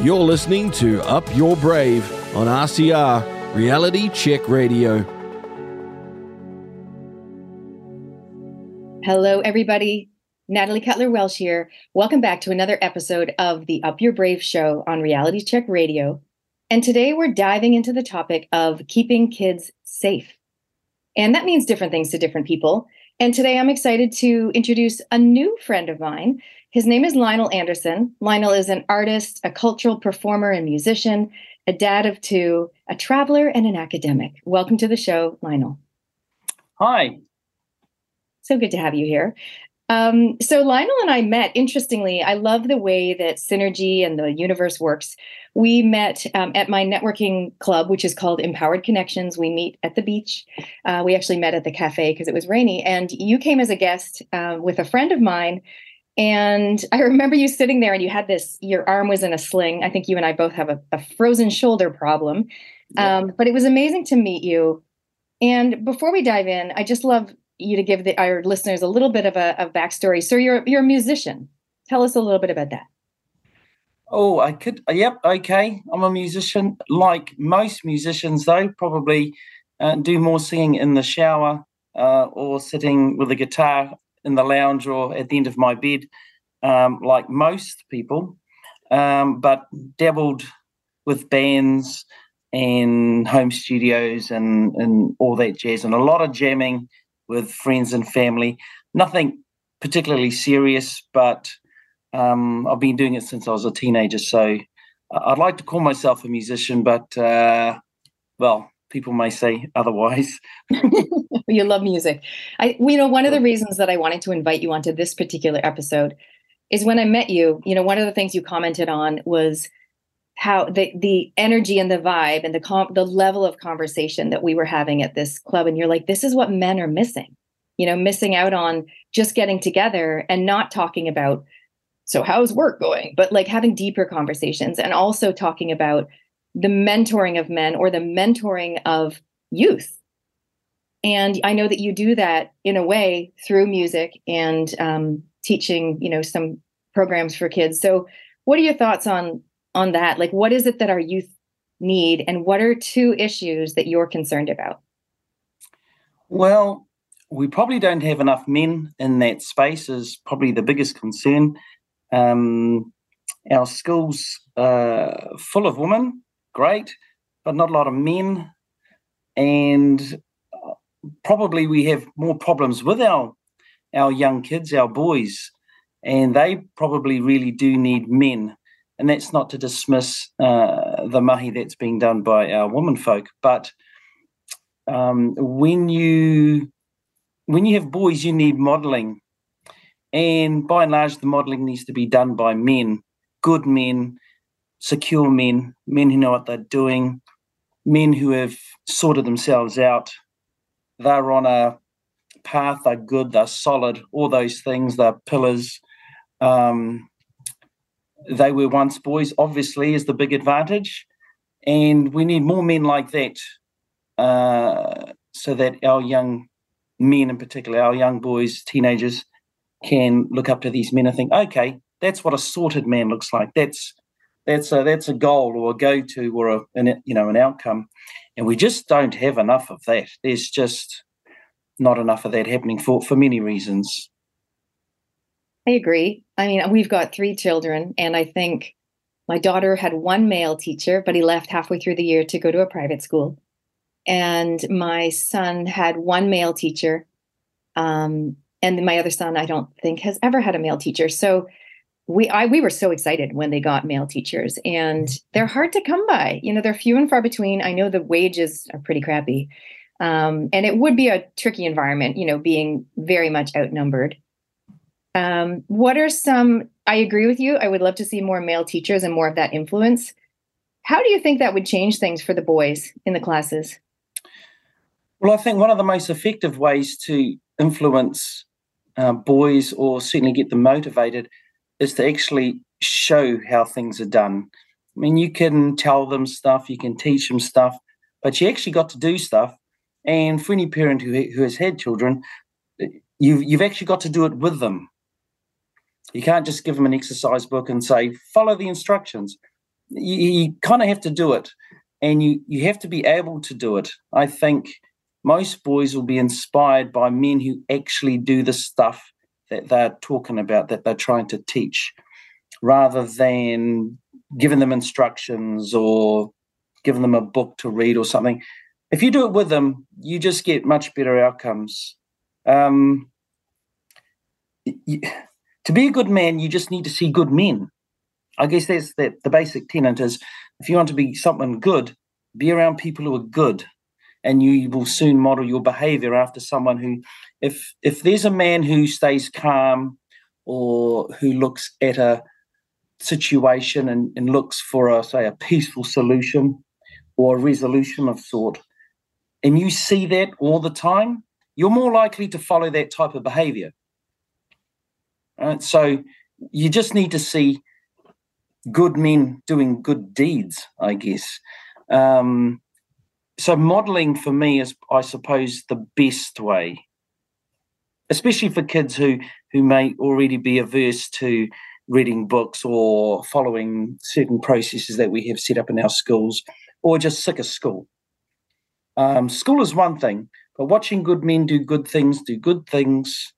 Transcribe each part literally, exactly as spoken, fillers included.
You're listening to Up Your Brave on R C R, Reality Check Radio. Hello, everybody. Natalie Cutler Welsh here. Welcome back to another episode of the Up Your Brave show on Reality Check Radio. And today we're diving into the topic of keeping kids safe. And that means different things to different people. And today I'm excited to introduce a new friend of mine. His name is Lionel Anderson. Lionel is an artist, a cultural performer and musician, a dad of two, a traveler, and an academic. Welcome to the show, Lionel. Hi. So good to have you here. Um, so Lionel and I met, interestingly, I love the way that synergy and the universe works. We met um, at my networking club, which is called Empowered Connections. We meet at the beach. Uh, we actually met at the cafe because it was rainy. And you came as a guest uh, with a friend of mine. And I remember you sitting there and you had this, your arm was in a sling. I think you and I both have a, a frozen shoulder problem. Yeah. Um, but it was amazing to meet you. And before we dive in, I just love you to give the, our listeners a little bit of a of backstory. So you're you're a musician. Tell us a little bit about that. Oh, I could. Yep. Okay. I'm a musician. Like most musicians, though, probably uh, do more singing in the shower uh, or sitting with a guitar in the lounge or at the end of my bed, um, like most people, um, but dabbled with bands and home studios and, and all that jazz, and a lot of jamming with friends and family. Nothing particularly serious, but um, I've been doing it since I was a teenager, so I'd like to call myself a musician, but, uh, well, people may say otherwise. You love music. I, you know, one of the reasons that I wanted to invite you onto this particular episode is when I met you, you know, one of the things you commented on was how the, the energy and the vibe and the com- the level of conversation that we were having at this club. And you're like, this is what men are missing, you know, missing out on just getting together and not talking about, so how's work going? But like having deeper conversations and also talking about the mentoring of men or the mentoring of youth. And I know that you do that in a way through music and um, teaching, you know, some programs for kids. So what are your thoughts on, on that? Like, what is it that our youth need? And what are two issues that you're concerned about? Well, we probably don't have enough men in that space is probably the biggest concern. Um, our schools are full of women, great, but not a lot of men. And probably we have more problems with our our young kids, our boys, and they probably really do need men. And that's not to dismiss uh, the mahi that's being done by our women folk. But um, when you when you have boys, you need modelling. And by and large, the modelling needs to be done by men, good men, secure men, men who know what they're doing, men who have sorted themselves out. They're on a path, they're good, they're solid, all those things, they're pillars. Um, they were once boys, obviously, is the big advantage. And we need more men like that uh, so that our young men in particular, our young boys, teenagers, can look up to these men and think, okay, that's what a sorted man looks like. That's that's a, that's a goal or a go-to or a an, you know an outcome. And we just don't have enough of that. There's just not enough of that happening for, for many reasons. I agree. I mean, we've got three children, and I think my daughter had one male teacher, but he left halfway through the year to go to a private school. And my son had one male teacher. Um, and my other son, I don't think, has ever had a male teacher. So We I we were so excited when they got male teachers, and they're hard to come by. You know, they're few and far between. I know the wages are pretty crappy, um, and it would be a tricky environment, you know, being very much outnumbered. Um, what are some, I agree with you, I would love to see more male teachers and more of that influence. How do you think that would change things for the boys in the classes? Well, I think one of the most effective ways to influence uh, boys or certainly get them motivated is to actually show how things are done. I mean, you can tell them stuff, you can teach them stuff, but you actually got to do stuff. And for any parent who, who has had children, you've, you've actually got to do it with them. You can't just give them an exercise book and say, follow the instructions. you, you kind of have to do it, and you, you have to be able to do it. I think most boys will be inspired by men who actually do the stuff that they're talking about, that they're trying to teach, rather than giving them instructions or giving them a book to read or something. If you do it with them, you just get much better outcomes. Um, you, to be a good man, you just need to see good men. I guess that's the, the basic tenet is, if you want to be something good, be around people who are good, and you will soon model your behavior after someone who, if if there's a man who stays calm or who looks at a situation and, and looks for, a, say, a peaceful solution or a resolution of sort, and you see that all the time, you're more likely to follow that type of behavior. Right? So you just need to see good men doing good deeds, I guess. Um, so modeling for me is, I suppose, the best way, especially for kids who, who may already be averse to reading books or following certain processes that we have set up in our schools, or just sick of school. Um, school is one thing, but watching good men do good things, do good things,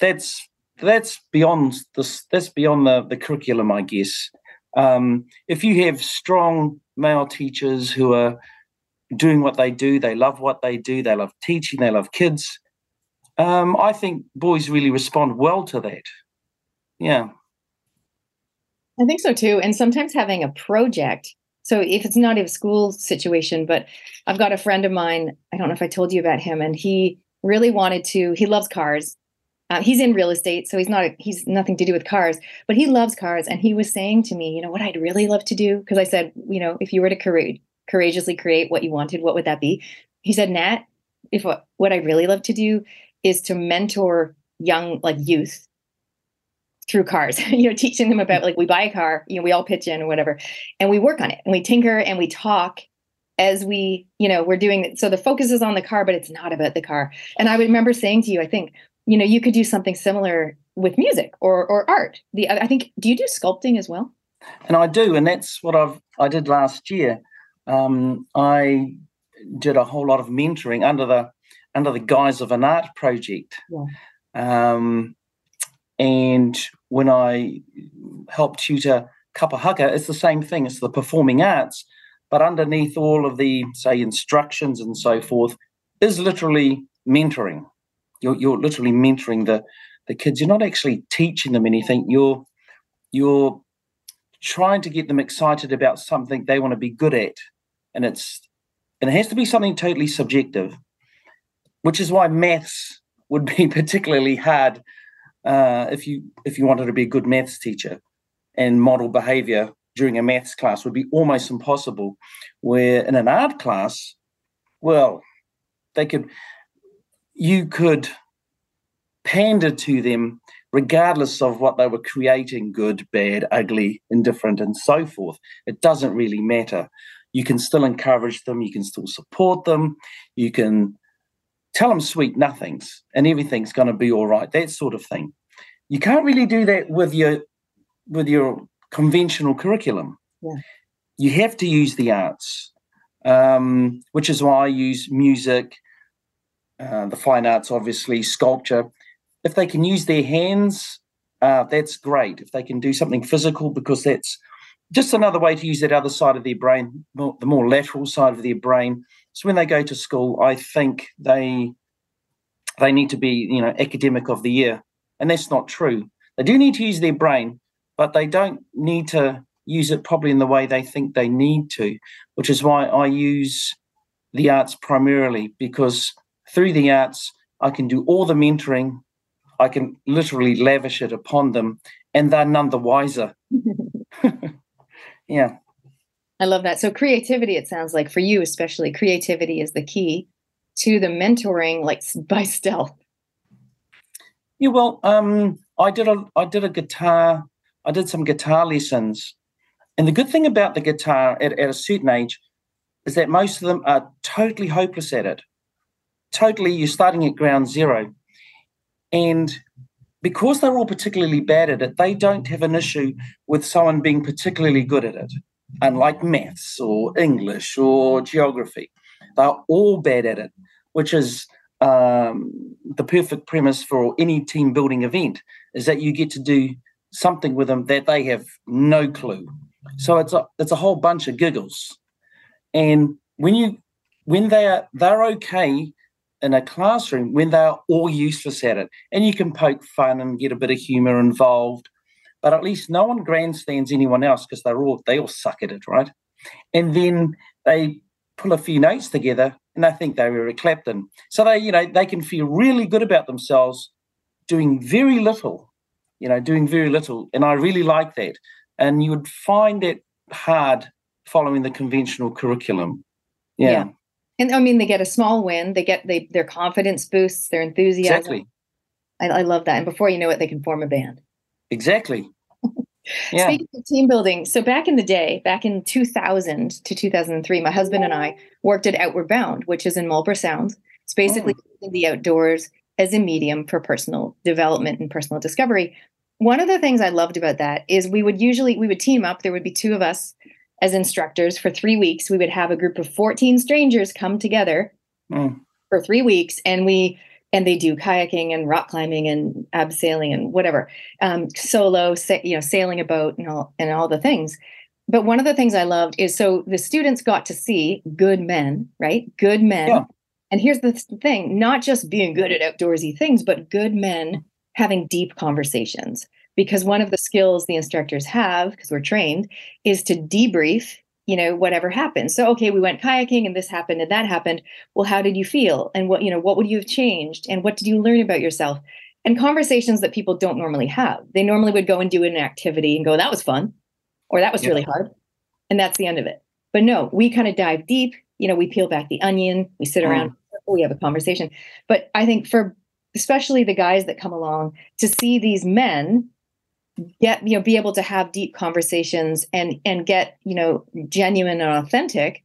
that's that's beyond this. That's beyond the, the curriculum, I guess. Um, if you have strong male teachers who are doing what they do, they love what they do, they love teaching, they love kids, um, I think boys really respond well to that. Yeah. I think so too. And sometimes having a project. So if it's not a school situation, but I've got a friend of mine, I don't know if I told you about him, and he really wanted to, he loves cars. Uh, he's in real estate, so he's not, a, he's nothing to do with cars, but he loves cars. And he was saying to me, you know, what I'd really love to do, because I said, you know, if you were to cour- courageously create what you wanted, what would that be? He said, Nat, if what, what I really love to do is to mentor young, like youth through cars, you know, teaching them about, like, we buy a car, you know, we all pitch in or whatever, and we work on it and we tinker and we talk as we, you know, we're doing it. So the focus is on the car, but it's not about the car. And I remember saying to you, I think, you know, you could do something similar with music or or art. The I think, do you do sculpting as well? And I do, and that's what I've I did last year. Um, I did a whole lot of mentoring under the under the guise of an art project, yeah. um, and when I helped tutor Kapa Haka, it's the same thing. It's the performing arts, but underneath all of the, say, instructions and so forth, is literally mentoring. You're, you're literally mentoring the, the kids. You're not actually teaching them anything. You're you're trying to get them excited about something they want to be good at, and it's and it has to be something totally subjective, which is why maths would be particularly hard uh, if you if you wanted to be a good maths teacher, and model behaviour during a maths class would be almost impossible. Where in an art class, well, they could. You could pander to them regardless of what they were creating, good, bad, ugly, indifferent, and so forth. It doesn't really matter. You can still encourage them. You can still support them. You can tell them sweet nothings and everything's going to be all right, that sort of thing. You can't really do that with your, with your conventional curriculum. Yeah. You have to use the arts, um, which is why I use music, Uh, the fine arts, obviously, sculpture. If they can use their hands, uh, that's great. If they can do something physical, because that's just another way to use that other side of their brain, more, the more lateral side of their brain. So when they go to school, I think they they need to be, you know, academic of the year, and that's not true. They do need to use their brain, but they don't need to use it probably in the way they think they need to, which is why I use the arts primarily, because through the arts, I can do all the mentoring. I can literally lavish it upon them, and they're none the wiser. Yeah. I love that. So creativity, it sounds like, for you especially, creativity is the key to the mentoring, like by stealth. Yeah, well, um, I did a, I did a guitar, I did some guitar lessons. And the good thing about the guitar at, at a certain age is that most of them are totally hopeless at it. Totally, you're starting at ground zero. And because they're all particularly bad at it, they don't have an issue with someone being particularly good at it. unlike maths or English or geography. They're all bad at it, which is um, the perfect premise for any team building event, is that you get to do something with them that they have no clue. So it's a, it's a whole bunch of giggles. And when you when they are, they're okay in a classroom when they're all useless at it, and you can poke fun and get a bit of humour involved, but at least no one grandstands anyone else because they're all they all suck at it, right? And then they pull a few notes together and they think they were a Clapton. So they, you know, they can feel really good about themselves doing very little, you know, doing very little. And I really like that. And you would find it hard following the conventional curriculum. Yeah. yeah. And I mean, they get a small win. They get they, their confidence boosts, their enthusiasm. Exactly. I, I love that. And before you know it, they can form a band. Exactly. Yeah. Speaking of team building, so back in the day, back in two thousand to two thousand three, my husband and I worked at Outward Bound, which is in Marlborough Sound. It's basically mm. the outdoors as a medium for personal development and personal discovery. One of the things I loved about that is we would usually, we would team up. There would be two of us as instructors for three weeks. We would have a group of fourteen strangers come together mm. for three weeks. And we And they do kayaking and rock climbing and abseiling and whatever, um, solo, sa- you know, sailing a boat and all and all the things. But one of the things I loved is so the students got to see good men, right? Good men. Yeah. And here's the thing, not just being good at outdoorsy things, but good men having deep conversations. Because one of the skills the instructors have, because we're trained, is to debrief, you know, whatever happened. So, okay, we went kayaking and this happened and that happened. Well, how did you feel? And what, you know, what would you have changed? And what did you learn about yourself? And conversations that people don't normally have. They normally would go and do an activity and go, that was fun, or that was yeah. really hard. And that's the end of it. But no, we kind of dive deep. You know, we peel back the onion, we sit around, mm. we have a conversation. But I think for especially the guys that come along, to see these men get, you know, be able to have deep conversations and, and get, you know, genuine and authentic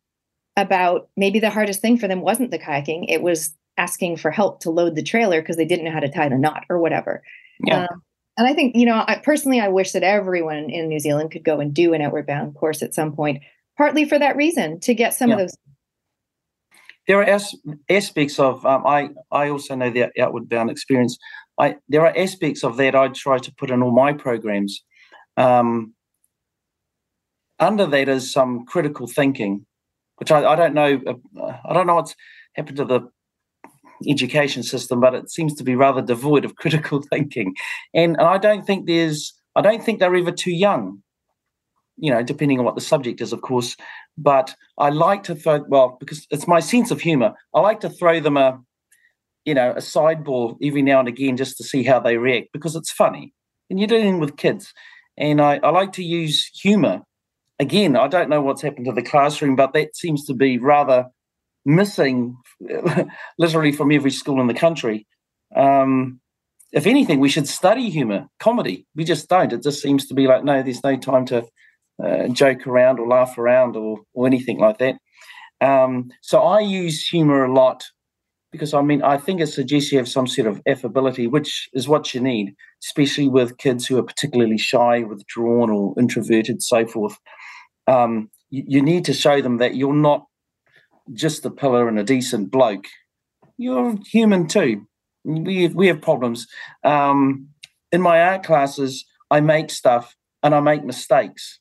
about maybe the hardest thing for them wasn't the kayaking. It was asking for help to load the trailer because they didn't know how to tie the knot or whatever. Yeah. Um, and I think, you know, I personally, I wish that everyone in New Zealand could go and do an Outward Bound course at some point, partly for that reason, to get some yeah. of those. There are as- aspects of, um, I, I also know the Outward Bound experience. I, there are aspects of that I try to put in all my programs. Um, under that is some critical thinking, which I, I don't know. I don't know what's happened to the education system, but it seems to be rather devoid of critical thinking. And, and I don't think there's. I don't think they're ever too young. You know, depending on what the subject is, of course. But I like to throw. Well, because it's my sense of humour, I like to throw them a. you know, a sideball every now and again just to see how they react, because it's funny and you're dealing with kids. And I, I like to use humour. Again, I don't know what's happened to the classroom, but that seems to be rather missing literally from every school in the country. Um, if anything, we should study humour, comedy. We just don't. It just seems to be like, no, there's no time to uh, joke around or laugh around or, or anything like that. Um, so I use humour a lot. Because, I mean, I think it suggests you have some sort of affability, which is what you need, especially with kids who are particularly shy, withdrawn or introverted, so forth. Um, you, you need to show them that you're not just a pillar and a decent bloke. You're human too. We have, we have problems. Um, in my art classes, I make stuff and I make mistakes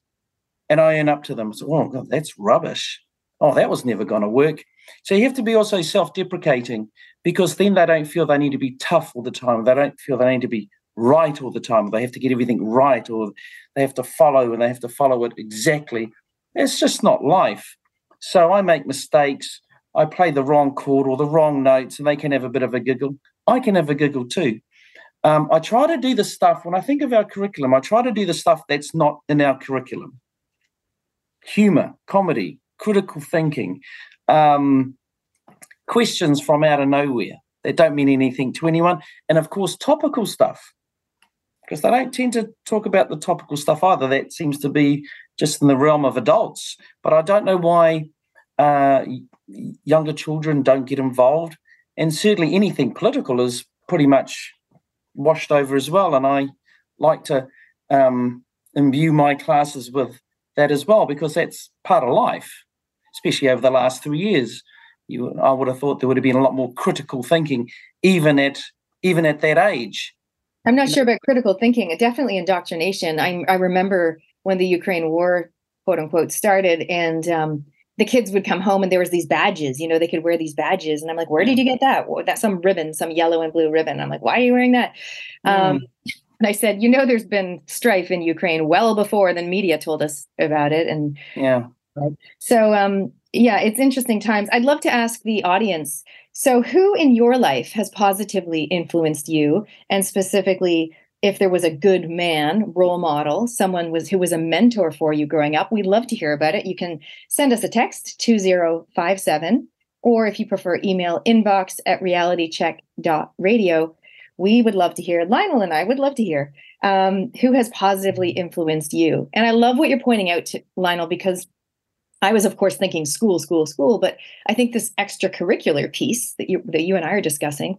and I own up to them. So, oh, God, that's rubbish. Oh, that was never going to work. So you have to be also self-deprecating, because then they don't feel they need to be tough all the time. They don't feel they need to be right all the time. They have to get everything right, or they have to follow and they have to follow it exactly. It's just not life. So I make mistakes. I play the wrong chord or the wrong notes, and they can have a bit of a giggle. I can have a giggle too. Um, I try to do the stuff, when I think of our curriculum, I try to do the stuff that's not in our curriculum. Humour, comedy, critical thinking. Um, questions from out of nowhere that don't mean anything to anyone, and of course topical stuff, because they don't tend to talk about the topical stuff either. That seems to be just in the realm of adults, but I don't know why uh, younger children don't get involved, and certainly anything political is pretty much washed over as well. And I like to um, imbue my classes with that as well, because that's part of life, especially over the last three years. You, I would have thought there would have been a lot more critical thinking, even at even at that age. I'm not sure about critical thinking. Definitely indoctrination. I, I remember when the Ukraine war, quote unquote, started, and um, the kids would come home and there was these badges. You know, they could wear these badges, and I'm like, where did you get that? Well, that's some ribbon, some yellow and blue ribbon. I'm like, why are you wearing that? Um, mm. And I said, you know, there's been strife in Ukraine well before the media told us about it. And yeah, so um, yeah, it's interesting times. I'd love to ask the audience. So who in your life has positively influenced you? And specifically, if there was a good man, role model, someone was who was a mentor for you growing up, we'd love to hear about it. You can send us a text, two zero five seven, or if you prefer, email inbox at realitycheck.radio. We would love to hear, Lionel and I would love to hear, um, who has positively influenced you. And I love what you're pointing out, to, Lionel, because I was, of course, thinking school, school, school, but I think this extracurricular piece that you that you and I are discussing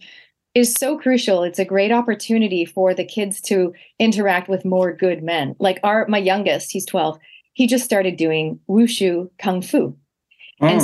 is so crucial. It's a great opportunity for the kids to interact with more good men. Like our my youngest, he's twelve. He just started doing wushu kung fu, mm. and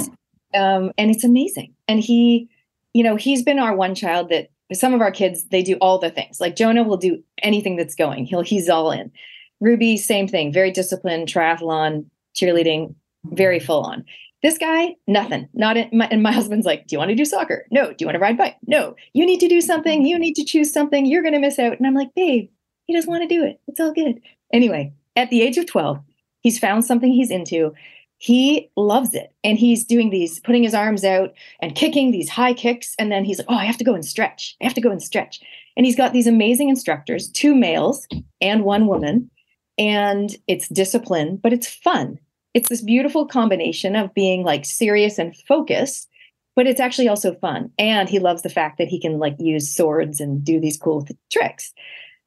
um, and it's amazing. And he, you know, he's been our one child that some of our kids they do all the things. Like Jonah will do anything that's going. He'll he's all in. Ruby, same thing. Very disciplined. Triathlon, cheerleading. Very full on. This guy, nothing. Not in my, and my husband's like, do you want to do soccer? No. Do you want to ride bike? No. You need to do something. You need to choose something. You're going to miss out. And I'm like, babe, he doesn't want to do it. It's all good. Anyway, at the age of twelve, he's found something he's into. He loves it. And he's doing these, putting his arms out and kicking these high kicks. And then he's like, oh, I have to go and stretch. I have to go and stretch. And he's got these amazing instructors, two males and one woman. And it's discipline, but it's fun. It's this beautiful combination of being like serious and focused, but it's actually also fun. And he loves the fact that he can like use swords and do these cool th- tricks.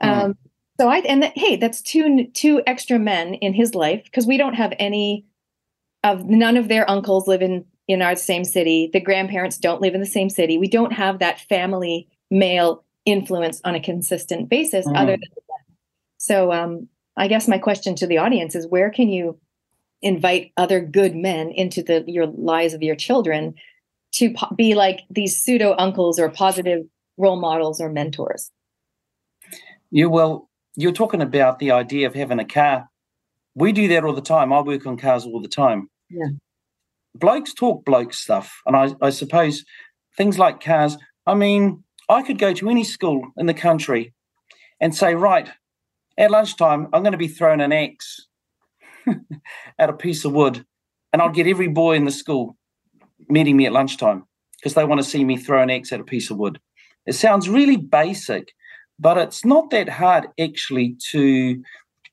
Mm-hmm. Um, so I, and that, hey, that's two, two extra men in his life. Cause we don't have any of none of their uncles live in, in our same city. The grandparents don't live in the same city. We don't have that family male influence on a consistent basis mm-hmm. other than that. So um, I guess my question to the audience is where can you invite other good men into the your lives of your children to po- be like these pseudo uncles or positive role models or mentors? Yeah, well, you're talking about the idea of having a car. We do that all the time. I work on cars all the time. Yeah, blokes talk bloke stuff, and I, I suppose things like cars. I mean, I could go to any school in the country and say, right, at lunchtime, I'm going to be thrown an axe at a piece of wood, and I'll get every boy in the school meeting me at lunchtime because they want to see me throw an axe at a piece of wood. It sounds really basic, but it's not that hard actually to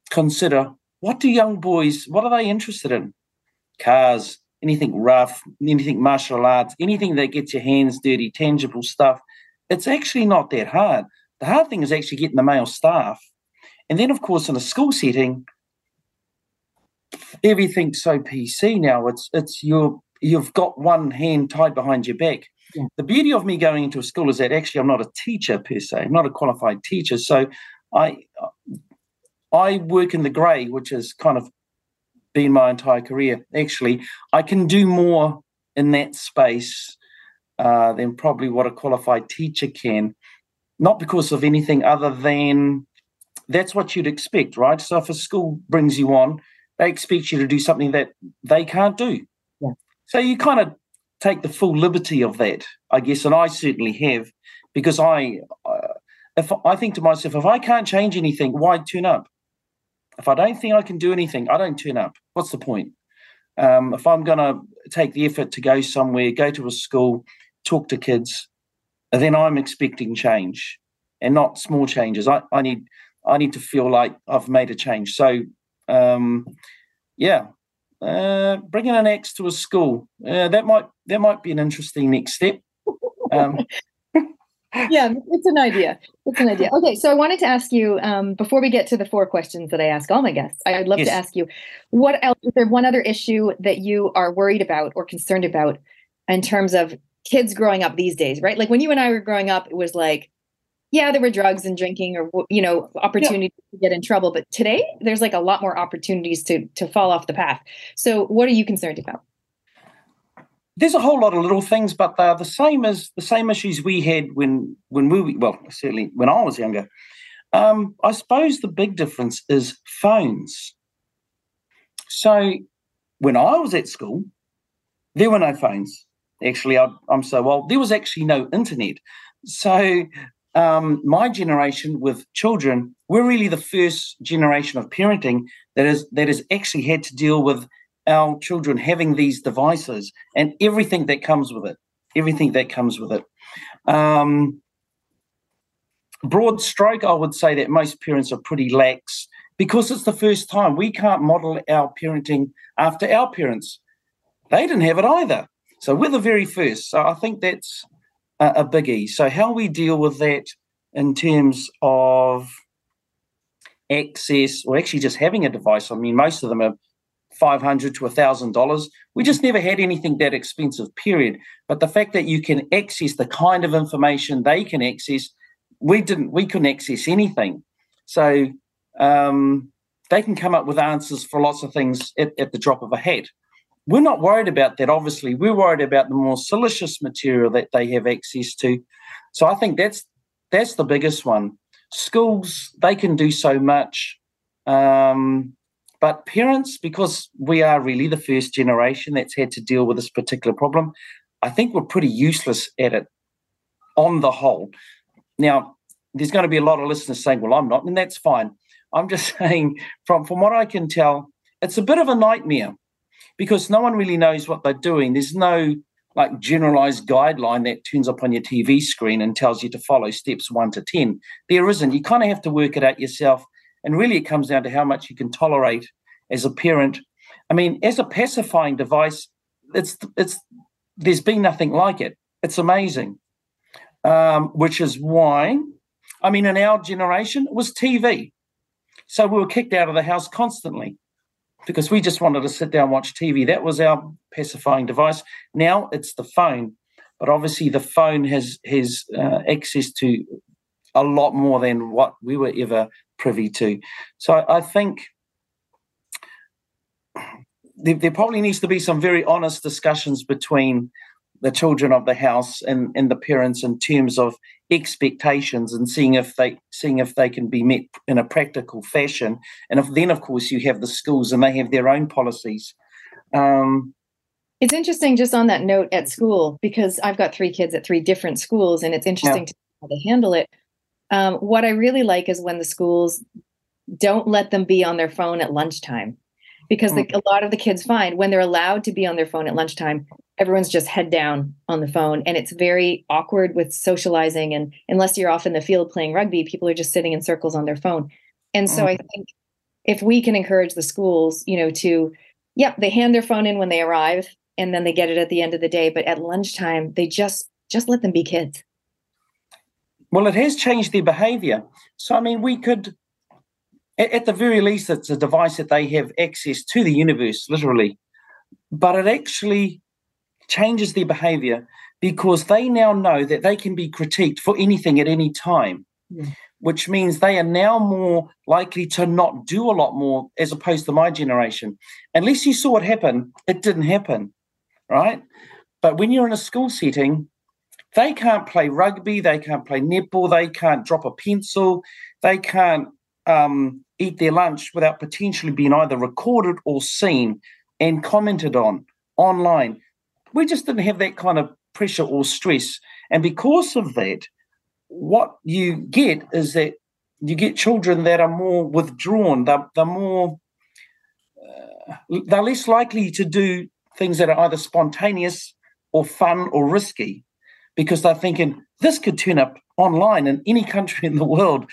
consider what do young boys, what are they interested in? Cars, anything rough, anything martial arts, anything that gets your hands dirty, tangible stuff. It's actually not that hard. The hard thing is actually getting the male staff. And then, of course, in a school setting, everything's so P C now. It's it's your you've got one hand tied behind your back. Yeah. The beauty of me going into a school is that actually I'm not a teacher per se. I'm not a qualified teacher, so I I work in the grey, which has kind of been my entire career. Actually, I can do more in that space uh, than probably what a qualified teacher can. Not because of anything other than that's what you'd expect, right? So if a school brings you on, they expect you to do something that they can't do. Yeah. So you kind of take the full liberty of that, I guess, and I certainly have, because I, uh, if I think to myself, if I can't change anything, why turn up? If I don't think I can do anything, I don't turn up. What's the point? Um, if I'm going to take the effort to go somewhere, go to a school, talk to kids, then I'm expecting change, and not small changes. I, I need I need to feel like I've made a change. So. Um, yeah, uh, bringing an axe to a school, uh, that might that might be an interesting next step. Um. Yeah, it's an idea. It's an idea. Okay, so I wanted to ask you, um, before we get to the four questions that I ask all my guests, I'd love yes. to ask you, what else, is there one other issue that you are worried about or concerned about in terms of kids growing up these days, right? Like when you and I were growing up, it was like, yeah, there were drugs and drinking or, you know, opportunities yeah. to get in trouble. But today there's like a lot more opportunities to to fall off the path. So what are you concerned about? There's a whole lot of little things, but they're the same as the same issues we had when when we well, certainly when I was younger. Um, I suppose the big difference is phones. So when I was at school, there were no phones. Actually, I, I'm so old. There was actually no internet. So um, my generation with children, we're really the first generation of parenting that is that has actually had to deal with our children having these devices and everything that comes with it, everything that comes with it. Um, broad stroke, I would say that most parents are pretty lax because it's the first time. We can't model our parenting after our parents. They didn't have it either. So we're the very first. So I think that's a, a biggie. So how we deal with that in terms of access or actually just having a device, I mean, most of them are five hundred dollars to one thousand dollars. We just never had anything that expensive, period. But the fact that you can access the kind of information they can access, we didn't, we couldn't access anything. So um, they can come up with answers for lots of things at, at the drop of a hat. We're not worried about that, obviously. We're worried about the more salacious material that they have access to. So I think that's that's the biggest one. Schools, they can do so much. Um, but parents, because we are really the first generation that's had to deal with this particular problem, I think we're pretty useless at it on the whole. Now, there's going to be a lot of listeners saying, well, I'm not, and that's fine. I'm just saying from, from what I can tell, it's a bit of a nightmare. Because no one really knows what they're doing. There's no like generalized guideline that turns up on your T V screen and tells you to follow steps one to ten. There isn't. You kind of have to work it out yourself. And really it comes down to how much you can tolerate as a parent. I mean, as a pacifying device, it's it's there's been nothing like it. It's amazing, um, which is why, I mean, in our generation, it was T V. So we were kicked out of the house constantly, because we just wanted to sit down and watch T V. That was our pacifying device. Now it's the phone. But obviously the phone has, has uh, access to a lot more than what we were ever privy to. So I think there, there probably needs to be some very honest discussions between the children of the house and, and the parents in terms of expectations and seeing if they seeing if they can be met in a practical fashion. And if then, of course, you have the schools and they have their own policies. Um, it's interesting just on that note at school, because I've got three kids at three different schools, and it's interesting yeah. to see how they handle it. Um, what I really like is when the schools don't let them be on their phone at lunchtime, because mm. the, a lot of the kids find when they're allowed to be on their phone at lunchtime, everyone's just head down on the phone, and it's very awkward with socializing. And unless you're off in the field playing rugby, people are just sitting in circles on their phone. And so I think if we can encourage the schools, you know, to, yep, they hand their phone in when they arrive and then they get it at the end of the day. But at lunchtime, they just, just let them be kids. Well, it has changed their behavior. So, I mean, we could, at the very least, it's a device that they have access to the universe, literally, but it actually changes their behavior because they now know that they can be critiqued for anything at any time, yeah. which means they are now more likely to not do a lot more as opposed to my generation. Unless you saw it happen, it didn't happen, right? But when you're in a school setting, they can't play rugby, they can't play netball, they can't drop a pencil, they can't um, eat their lunch without potentially being either recorded or seen and commented on online. We just didn't have that kind of pressure or stress. And because of that, what you get is that you get children that are more withdrawn. They're, they're more, uh, they're less likely to do things that are either spontaneous or fun or risky because they're thinking this could turn up online in any country in the world,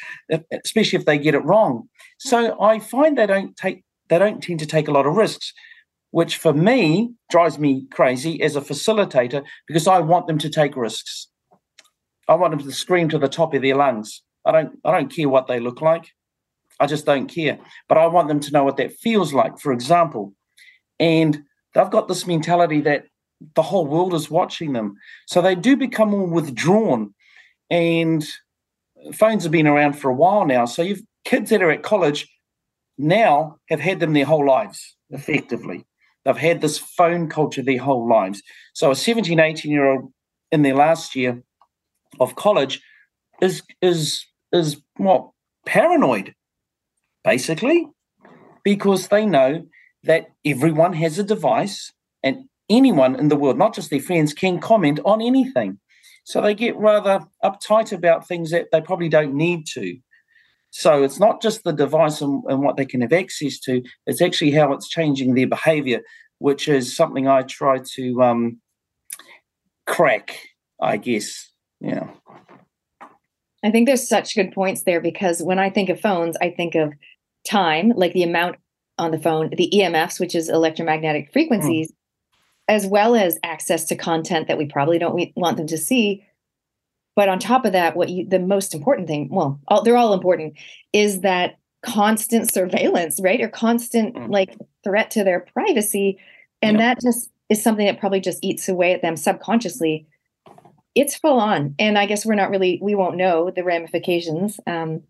especially if they get it wrong. So I find they don't take, they don't tend to take a lot of risks, which for me drives me crazy as a facilitator because I want them to take risks. I want them to scream to the top of their lungs. I don't I don't care what they look like. I just don't care. But I want them to know what that feels like, for example. And they've got this mentality that the whole world is watching them. So they do become more withdrawn. And phones have been around for a while now. So you've kids that are at college now have had them their whole lives, effectively. They've had this phone culture their whole lives. So a seventeen, eighteen-year-old in their last year of college is is is what, paranoid, basically, because they know that everyone has a device and anyone in the world, not just their friends, can comment on anything. So they get rather uptight about things that they probably don't need to. So it's not just the device and, and what they can have access to, it's actually how it's changing their behavior, which is something I try to um, crack, I guess. Yeah. I think there's such good points there, because when I think of phones, I think of time, like the amount on the phone, the E M Fs, which is electromagnetic frequencies, mm. as well as access to content that we probably don't we want them to see. But on top of that, what you, the most important thing, well, all, they're all important, is that constant surveillance, right? Or constant like threat to their privacy. And yeah. that just is something that probably just eats away at them subconsciously. It's full on. And I guess we're not really, we won't know the ramifications. Um,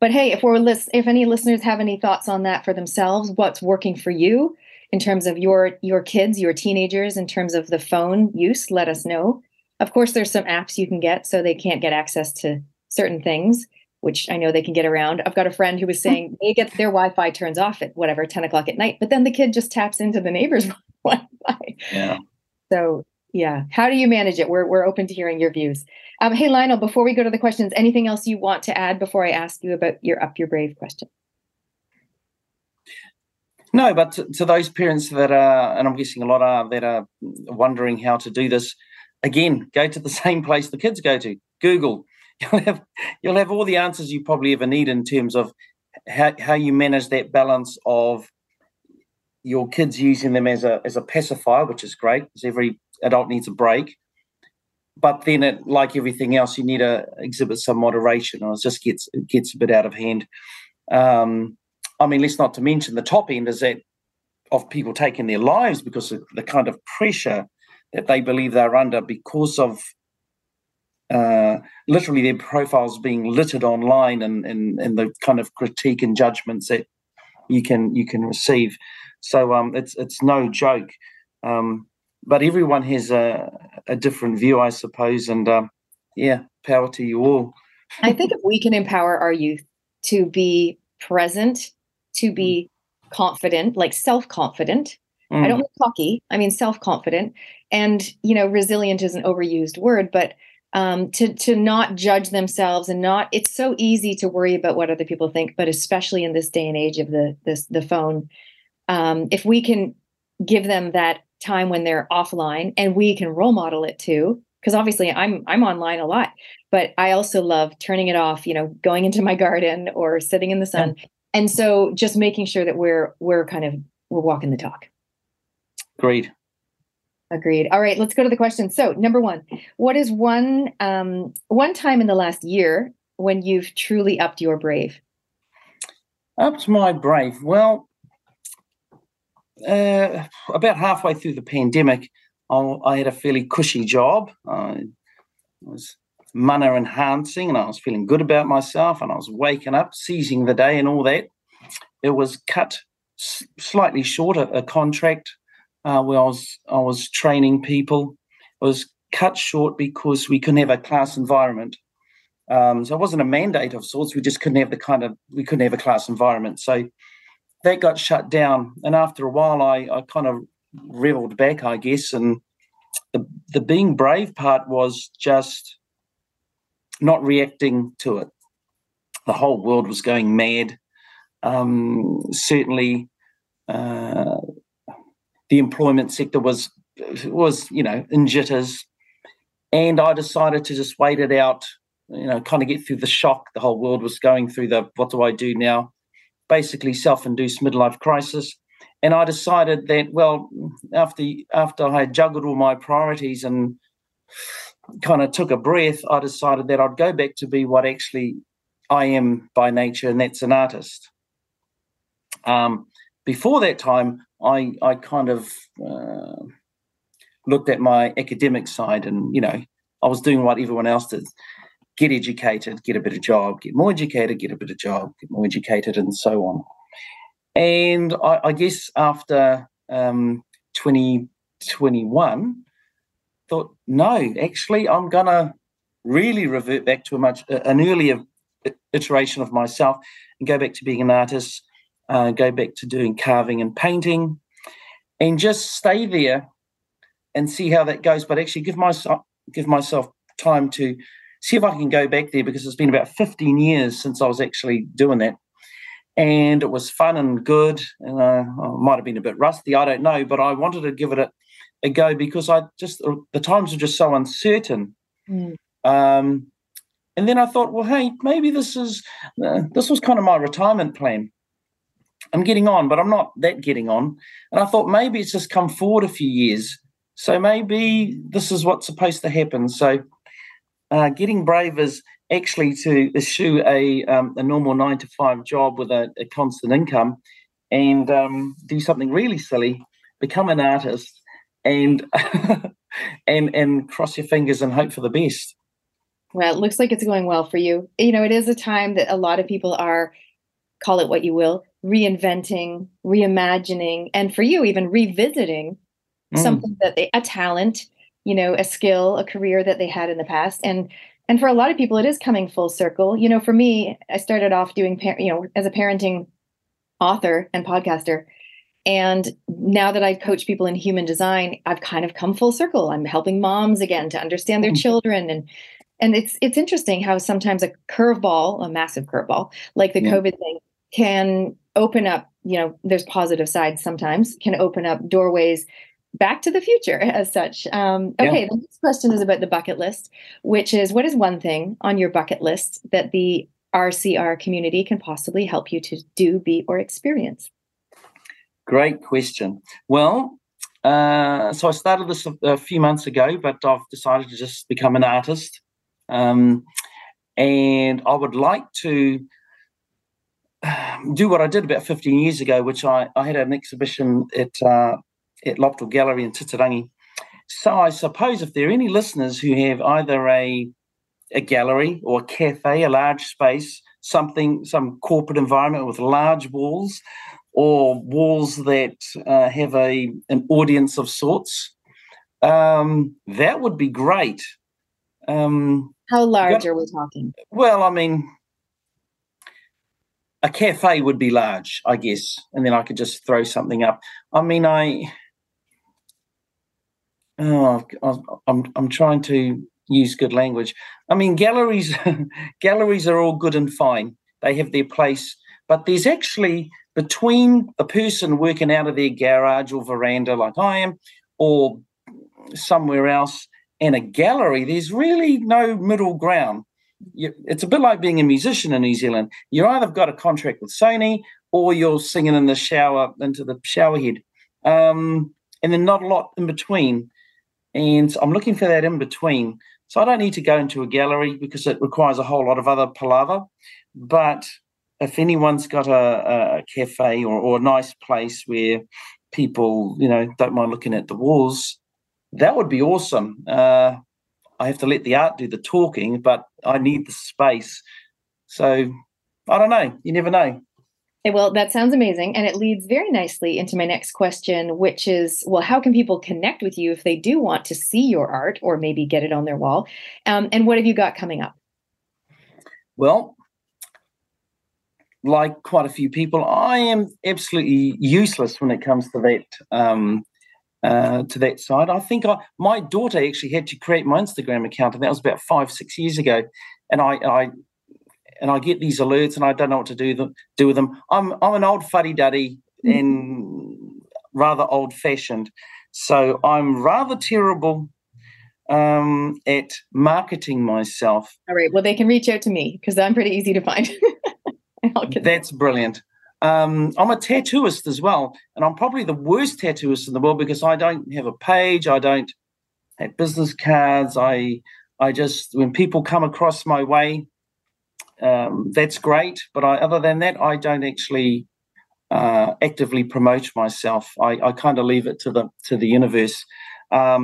but hey, if we're list, if any listeners have any thoughts on that for themselves, what's working for you in terms of your, your kids, your teenagers, in terms of the phone use, let us know. Of course, there's some apps you can get so they can't get access to certain things, which I know they can get around. I've got a friend who was saying they get their Wi-Fi turns off at whatever, ten o'clock at night, but then the kid just taps into the neighbor's Wi-Fi. Yeah. So, yeah. How do you manage it? We're we're open to hearing your views. Um, hey, Lionel, before we go to the questions, anything else you want to add before I ask you about your Up Your Brave question? No, but to, to those parents that are, and I'm guessing a lot are, that are wondering how to do this, again, go to the same place the kids go to, Google. You'll have you'll have all the answers you probably ever need in terms of how, how you manage that balance of your kids using them as a as a pacifier, which is great, because every adult needs a break. But then, it, like everything else, you need to exhibit some moderation, or it just gets it gets a bit out of hand. Um, I mean, let's not to mention the top end is that of people taking their lives because of the kind of pressure that they believe they're under because of uh, literally their profiles being littered online and, and and the kind of critique and judgments that you can you can receive. So um, it's it's no joke. Um, but everyone has a, a different view, I suppose. And um, yeah, power to you all. I think if we can empower our youth to be present, to be confident, like self-confident, Mm. I don't mean cocky, I mean self-confident. And, you know, resilient is an overused word, but um, to to not judge themselves and not, it's so easy to worry about what other people think, but especially in this day and age of the this, the phone, um, if we can give them that time when they're offline, and we can role model it too, because obviously I'm I'm online a lot, but I also love turning it off, you know, going into my garden or sitting in the sun. Yeah. And so just making sure that we're we're kind of, we're walking the talk. Agreed. Agreed. All right, let's go to the question. So number one, what is one um, one time in the last year when you've truly upped your brave? Upped my brave? Well, uh, about halfway through the pandemic, I, I had a fairly cushy job. I was mana enhancing and I was feeling good about myself and I was waking up, seizing the day and all that. It was cut s- slightly short, a, a contract. Uh, where I was, I was training people. It was cut short because we couldn't have a class environment. Um, so it wasn't a mandate of sorts. We just couldn't have the kind of, we couldn't have a class environment. So that got shut down. And after a while, I, I kind of reveled back, I guess. And the, the being brave part was just not reacting to it. The whole world was going mad. Um, certainly, uh, the employment sector was, was you know, in jitters. And I decided to just wait it out, you know, kind of get through the shock. The whole world was going through the, what do I do now? Basically self-induced midlife crisis. And I decided that, well, after, after I had juggled all my priorities and kind of took a breath, I decided that I'd go back to be what actually I am by nature, and that's an artist. Um, before that time, I I kind of uh, looked at my academic side and, you know, I was doing what everyone else did. get educated, get a bit of job, get more educated, get a bit of job, get more educated, and so on. And I, I guess after um, twenty twenty-one, thought, no, actually, I'm going to really revert back to a much an earlier iteration of myself and go back to being an artist, uh, go back to doing carving and painting, and just stay there and see how that goes, but actually give, my, give myself time to see if I can go back there, because it's been about fifteen years since I was actually doing that. And it was fun and good, and uh, I might have been a bit rusty, I don't know, but I wanted to give it a, a go because I just the times were just so uncertain. Mm. Um, and then I thought, well, hey, maybe this is uh, this was kind of my retirement plan. I'm getting on, but I'm not that getting on. And I thought maybe it's just come forward a few years, so maybe this is what's supposed to happen. So uh, getting brave is actually to eschew a um, a normal nine to five job with a, a constant income, and um, do something really silly, become an artist, and and and cross your fingers and hope for the best. Well, it looks like it's going well for you. You know, it is a time that a lot of people are, call it what you will, reinventing, reimagining, and for you even revisiting mm. something that they, a talent, you know, a skill, a career that they had in the past, and. And for a lot of people, it is coming full circle. You know, for me, I started off doing, you know, as a parenting author and podcaster. And now that I coach people in human design, I've kind of come full circle. I'm helping moms again to understand their children. And and it's it's interesting how sometimes a curveball, a massive curveball, like the yeah. COVID thing, can open up, you know, there's positive sides sometimes, can open up doorways back to the future as such. Um, okay, yeah. The next question is about the bucket list, which is, what is one thing on your bucket list that the R C R community can possibly help you to do, be, or experience? Great question. Well, uh, so I started this a, a few months ago, but I've decided to just become an artist. Um, and I would like to do what I did about fifteen years ago, which I, I had an exhibition at uh, at Lopdell Gallery in Titirangi. So I suppose if there are any listeners who have either a a gallery or a cafe, a large space, something, some corporate environment with large walls or walls that uh, have a an audience of sorts, um, that would be great. Um, How large got, are we talking? Well, I mean, a cafe would be large, I guess, and then I could just throw something up. I mean, I... Oh, I'm I'm trying to use good language. I mean, galleries, galleries are all good and fine. They have their place, but there's actually between a person working out of their garage or veranda, like I am, or somewhere else, and a gallery, there's really no middle ground. You, it's a bit like being a musician in New Zealand. You either got a contract with Sony, or you're singing in the shower into the shower head, um, and then not a lot in between. And I'm looking for that in between. So I don't need to go into a gallery because it requires a whole lot of other palaver. But if anyone's got a, a cafe or, or a nice place where people, you know, don't mind looking at the walls, that would be awesome. Uh, I have to let the art do the talking, but I need the space. So I don't know. You never know. Well, that sounds amazing. And it leads very nicely into my next question, which is, well, how can people connect with you if they do want to see your art or maybe get it on their wall? Um, and what have you got coming up? Well, like quite a few people, I am absolutely useless when it comes to that um, uh, to that side. I think I, my daughter actually had to create my Instagram account, and that was about five, six years ago. And I... I And I get these alerts, and I don't know what to do them, do with them. I'm I'm an old fuddy-duddy and rather old-fashioned, so I'm rather terrible um, at marketing myself. All right. Well, they can reach out to me because I'm pretty easy to find. That's brilliant. Um, I'm a tattooist as well, and I'm probably the worst tattooist in the world because I don't have a page. I don't have business cards. I I just when people come across my way. Um, that's great, but I, other than that, I don't actually uh, actively promote myself. I, I kind of leave it to the to the universe, um,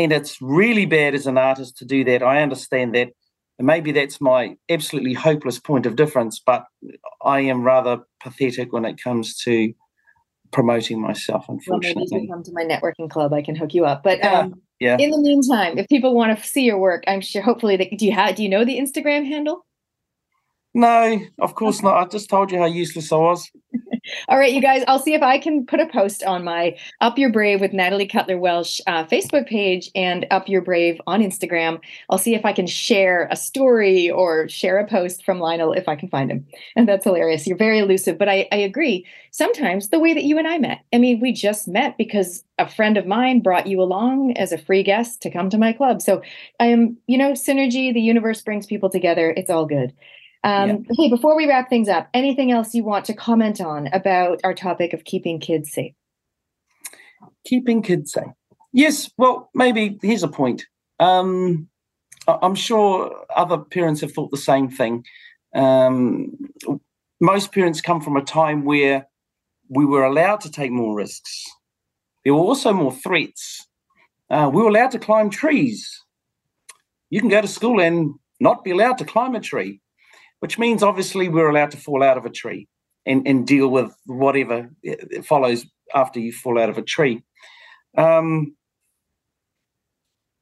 and it's really bad as an artist to do that. I understand that, And maybe that's my absolutely hopeless point of difference, but I am rather pathetic when it comes to promoting myself, unfortunately. Well, maybe you can come to my networking club. I can hook you up. But yeah. Um, yeah. In the meantime, if people want to see your work, I'm sure hopefully they, do you have, do you know the Instagram handle? No, of course not. I just told you how useless I was. All right, you guys, I'll see if I can put a post on my Up Your Brave with Natalie Cutler Welsh uh, Facebook page and Up Your Brave on Instagram. I'll see if I can share a story or share a post from Lionel if I can find him. And that's hilarious. You're very elusive. But I, I agree. Sometimes the way that you and I met, I mean, we just met because a friend of mine brought you along as a free guest to come to my club. So I am, you know, synergy, the universe brings people together. It's all good. Um, yep. Hey, before we wrap things up, anything else you want to comment on about our topic of keeping kids safe? Keeping kids safe. Yes. Well, maybe here's a point. Um, I'm sure other parents have thought the same thing. Um, most parents come from a time where we were allowed to take more risks. There were also more threats. Uh, we were allowed to climb trees. You can go to school and not be allowed to climb a tree, which means obviously we're allowed to fall out of a tree and, and deal with whatever follows after you fall out of a tree. Um,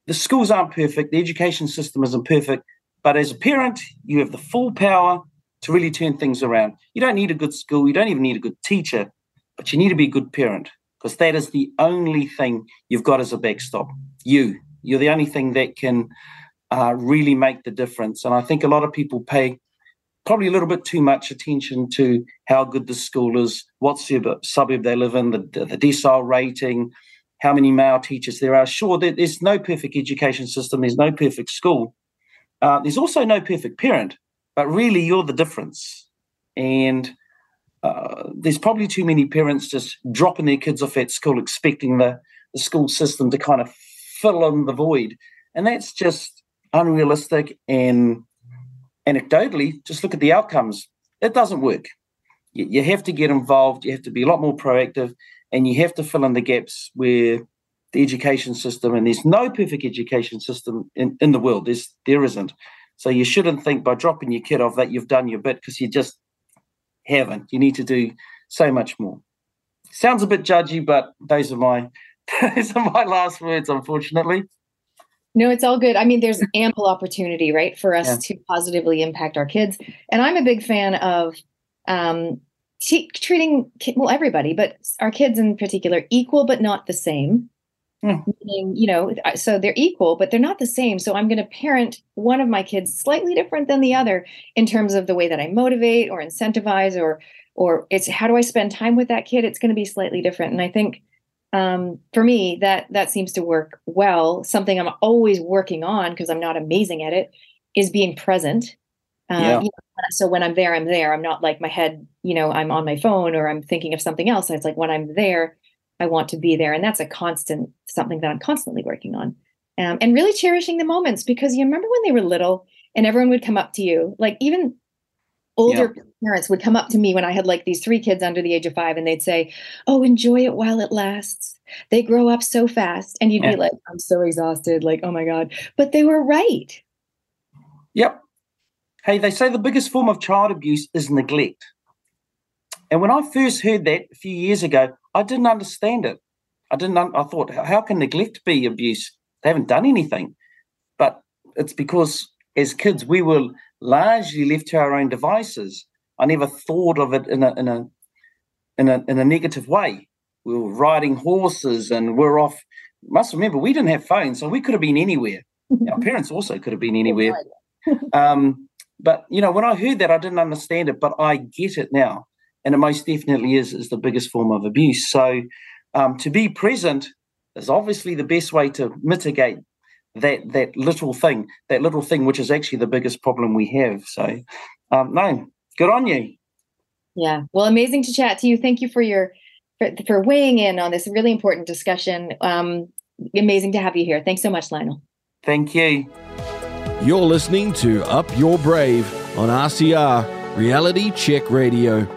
the schools aren't perfect. The education system isn't perfect. But as a parent, you have the full power to really turn things around. You don't need a good school. You don't even need a good teacher. But you need to be a good parent, because that is the only thing you've got as a backstop. You. You're the only thing that can uh, really make the difference. And I think a lot of people pay probably a little bit too much attention to how good the school is, what suburb, suburb they live in, the, the, the decile rating, how many male teachers there are. Sure, there, there's no perfect education system. There's no perfect school. Uh, there's also no perfect parent, but really you're the difference. And uh, there's probably too many parents just dropping their kids off at school, expecting the, the school system to kind of fill in the void. And that's just unrealistic. And anecdotally, just look at the outcomes. It doesn't work. You, you have to get involved. You have to be a lot more proactive, and you have to fill in the gaps where the education system, and there's no perfect education system in, in the world. There's, there isn't. So you shouldn't think by dropping your kid off that you've done your bit, because you just haven't. You need to do so much more. Sounds a bit judgy, but those are my, those are my last words, unfortunately. No, it's all good. I mean, there's ample opportunity, right, for us yeah. to positively impact our kids. And I'm a big fan of um, t- treating, ki- well, everybody, but our kids in particular, equal but not the same. Mm. Meaning, you know, so they're equal, but they're not the same. So I'm going to parent one of my kids slightly different than the other in terms of the way that I motivate or incentivize, or or it's how do I spend time with that kid? It's going to be slightly different. And I think Um, for me, that that seems to work well. Something I'm always working on, because I'm not amazing at it, is being present. Um, yeah. you know, so when I'm there, I'm there. I'm not like my head, you know, I'm on my phone or I'm thinking of something else. It's like when I'm there, I want to be there. And that's a constant, something that I'm constantly working on. Um, and really cherishing the moments, because you remember when they were little and everyone would come up to you, like even older yeah. parents would come up to me when I had like these three kids under the age of five, and they'd say, "Oh, enjoy it while it lasts. They grow up so fast." And you'd yeah. be like, "I'm so exhausted. Like, oh my God." But they were right. Yep. Hey, they say the biggest form of child abuse is neglect. And when I first heard that a few years ago, I didn't understand it. I didn't, un- I thought, how can neglect be abuse? They haven't done anything. But it's because as kids, we were largely left to our own devices. I never thought of it in a in a in a in a negative way. We were riding horses and we're off. You must remember, we didn't have phones, so we could have been anywhere. Our parents also could have been anywhere. Um, but you know, when I heard that, I didn't understand it, but I get it now, and it most definitely is is the biggest form of abuse. So um, to be present is obviously the best way to mitigate that that little thing, that little thing which is actually the biggest problem we have. So, um, no, good on you. Yeah, well, amazing to chat to you. Thank you for your for, for weighing in on this really important discussion. Um, amazing to have you here. Thanks so much, Lionel. Thank you. You're listening to Up Your Brave on R C R, Reality Check Radio.